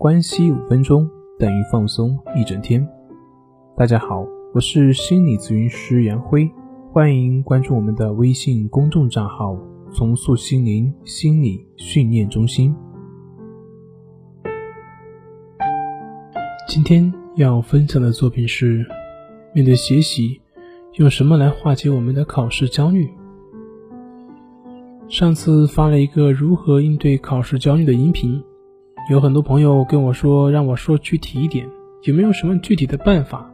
关系5分钟等于放松一整天。大家好，我是心理咨询师杨辉，欢迎关注我们的微信公众账号重塑心灵心理训练中心。今天要分享的作品是，面对学习，用什么来化解我们的考试焦虑？上次发了一个如何应对考试焦虑的音频，有很多朋友跟我说，让我说具体一点，有没有什么具体的办法？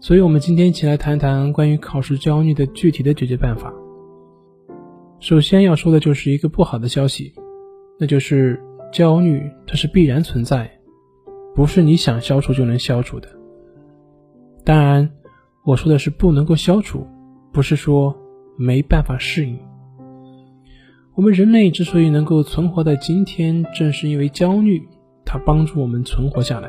所以我们今天一起来谈谈关于考试焦虑的具体的解决办法。首先要说的就是一个不好的消息，那就是焦虑它是必然存在，不是你想消除就能消除的。当然，我说的是不能够消除，不是说没办法适应。我们人类之所以能够存活在今天，正是因为焦虑，它帮助我们存活下来。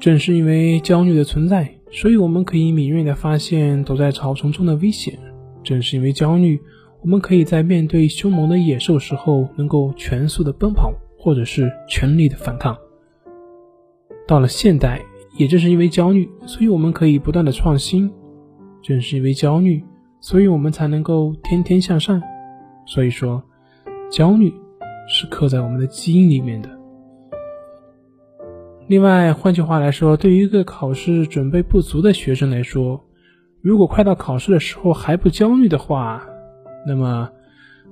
正是因为焦虑的存在，所以我们可以敏锐地发现躲在草丛中的危险。正是因为焦虑，我们可以在面对凶猛的野兽时候，能够全速地奔跑，或者是全力地反抗。到了现代，也正是因为焦虑，所以我们可以不断地创新。正是因为焦虑，所以我们才能够天天向上。所以说，焦虑是刻在我们的基因里面的。另外，换句话来说，对于一个考试准备不足的学生来说，如果快到考试的时候还不焦虑的话，那么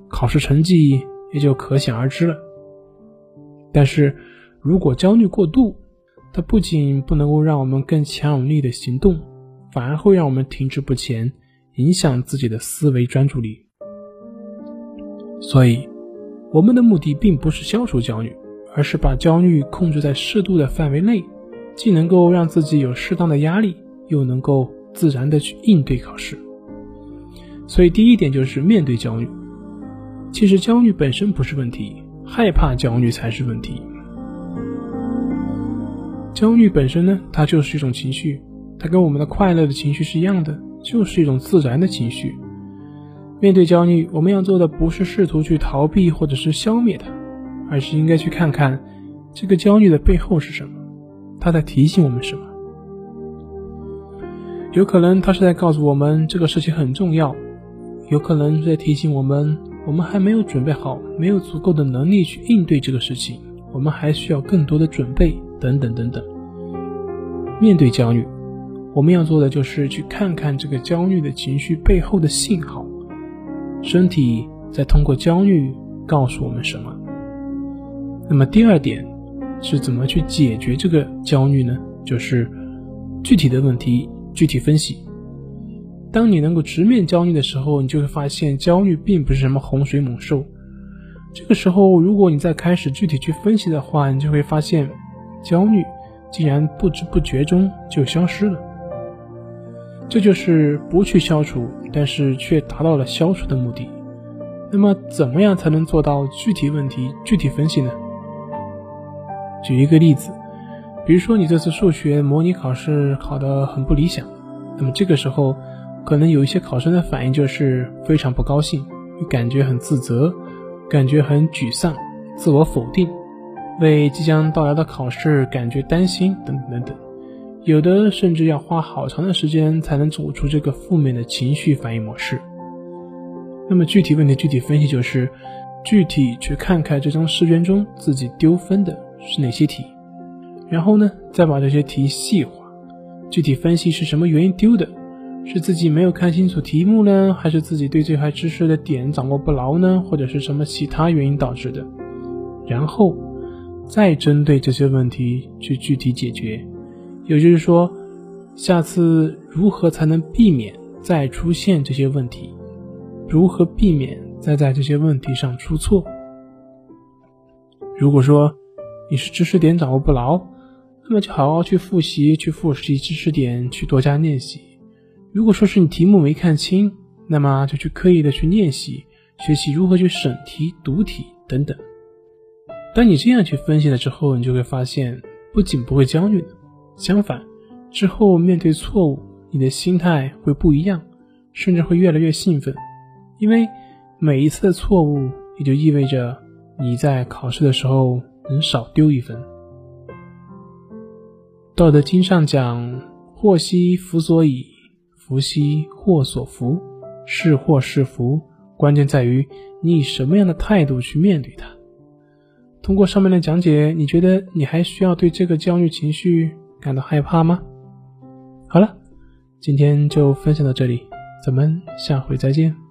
考试成绩也就可想而知了。但是如果焦虑过度，它不仅不能够让我们更强有力的行动，反而会让我们停滞不前，影响自己的思维专注力。所以我们的目的并不是消除焦虑，而是把焦虑控制在适度的范围内，既能够让自己有适当的压力，又能够自然的去应对考试。所以第一点就是面对焦虑。其实焦虑本身不是问题，害怕焦虑才是问题。焦虑本身呢，它就是一种情绪，它跟我们的快乐的情绪是一样的，就是一种自然的情绪。面对焦虑，我们要做的不是试图去逃避或者是消灭它，而是应该去看看这个焦虑的背后是什么，它在提醒我们什么。有可能它是在告诉我们这个事情很重要，有可能是在提醒我们还没有准备好，没有足够的能力去应对这个事情，我们还需要更多的准备等等等等。面对焦虑，我们要做的就是去看看这个焦虑的情绪背后的信号，身体在通过焦虑告诉我们什么。那么第二点是怎么去解决这个焦虑呢？就是具体的问题具体分析。当你能够直面焦虑的时候，你就会发现焦虑并不是什么洪水猛兽。这个时候如果你再开始具体去分析的话，你就会发现焦虑竟然不知不觉中就消失了。这就是不去消除，但是却达到了消除的目的。那么怎么样才能做到具体问题具体分析呢？举一个例子，比如说你这次数学模拟考试考得很不理想，那么这个时候可能有一些考生的反应就是非常不高兴，感觉很自责，感觉很沮丧，自我否定，为即将到来的考试感觉担心等等等等。有的甚至要花好长的时间才能走出这个负面的情绪反应模式。那么具体问题具体分析就是具体去看看这张试卷中自己丢分的是哪些题，然后呢再把这些题细化，具体分析是什么原因丢的，是自己没有看清楚题目呢，还是自己对这块知识的点掌握不牢呢，或者是什么其他原因导致的，然后再针对这些问题去具体解决。也就是说，下次如何才能避免再出现这些问题？如何避免再在这些问题上出错？如果说你是知识点掌握不牢，那么就好好去复习，去复习知识点，去多加练习。如果说是你题目没看清，那么就去刻意的去练习，学习如何去审题、读题等等。当你这样去分析了之后，你就会发现，不仅不会焦虑了，相反，之后面对错误，你的心态会不一样，甚至会越来越兴奋，因为每一次的错误也就意味着你在考试的时候能少丢一分。道德经上讲，祸兮福所倚，福兮祸所伏，是祸是福，关键在于你以什么样的态度去面对它。通过上面的讲解，你觉得你还需要对这个焦虑情绪感到害怕吗？好了，今天就分享到这里，咱们下回再见。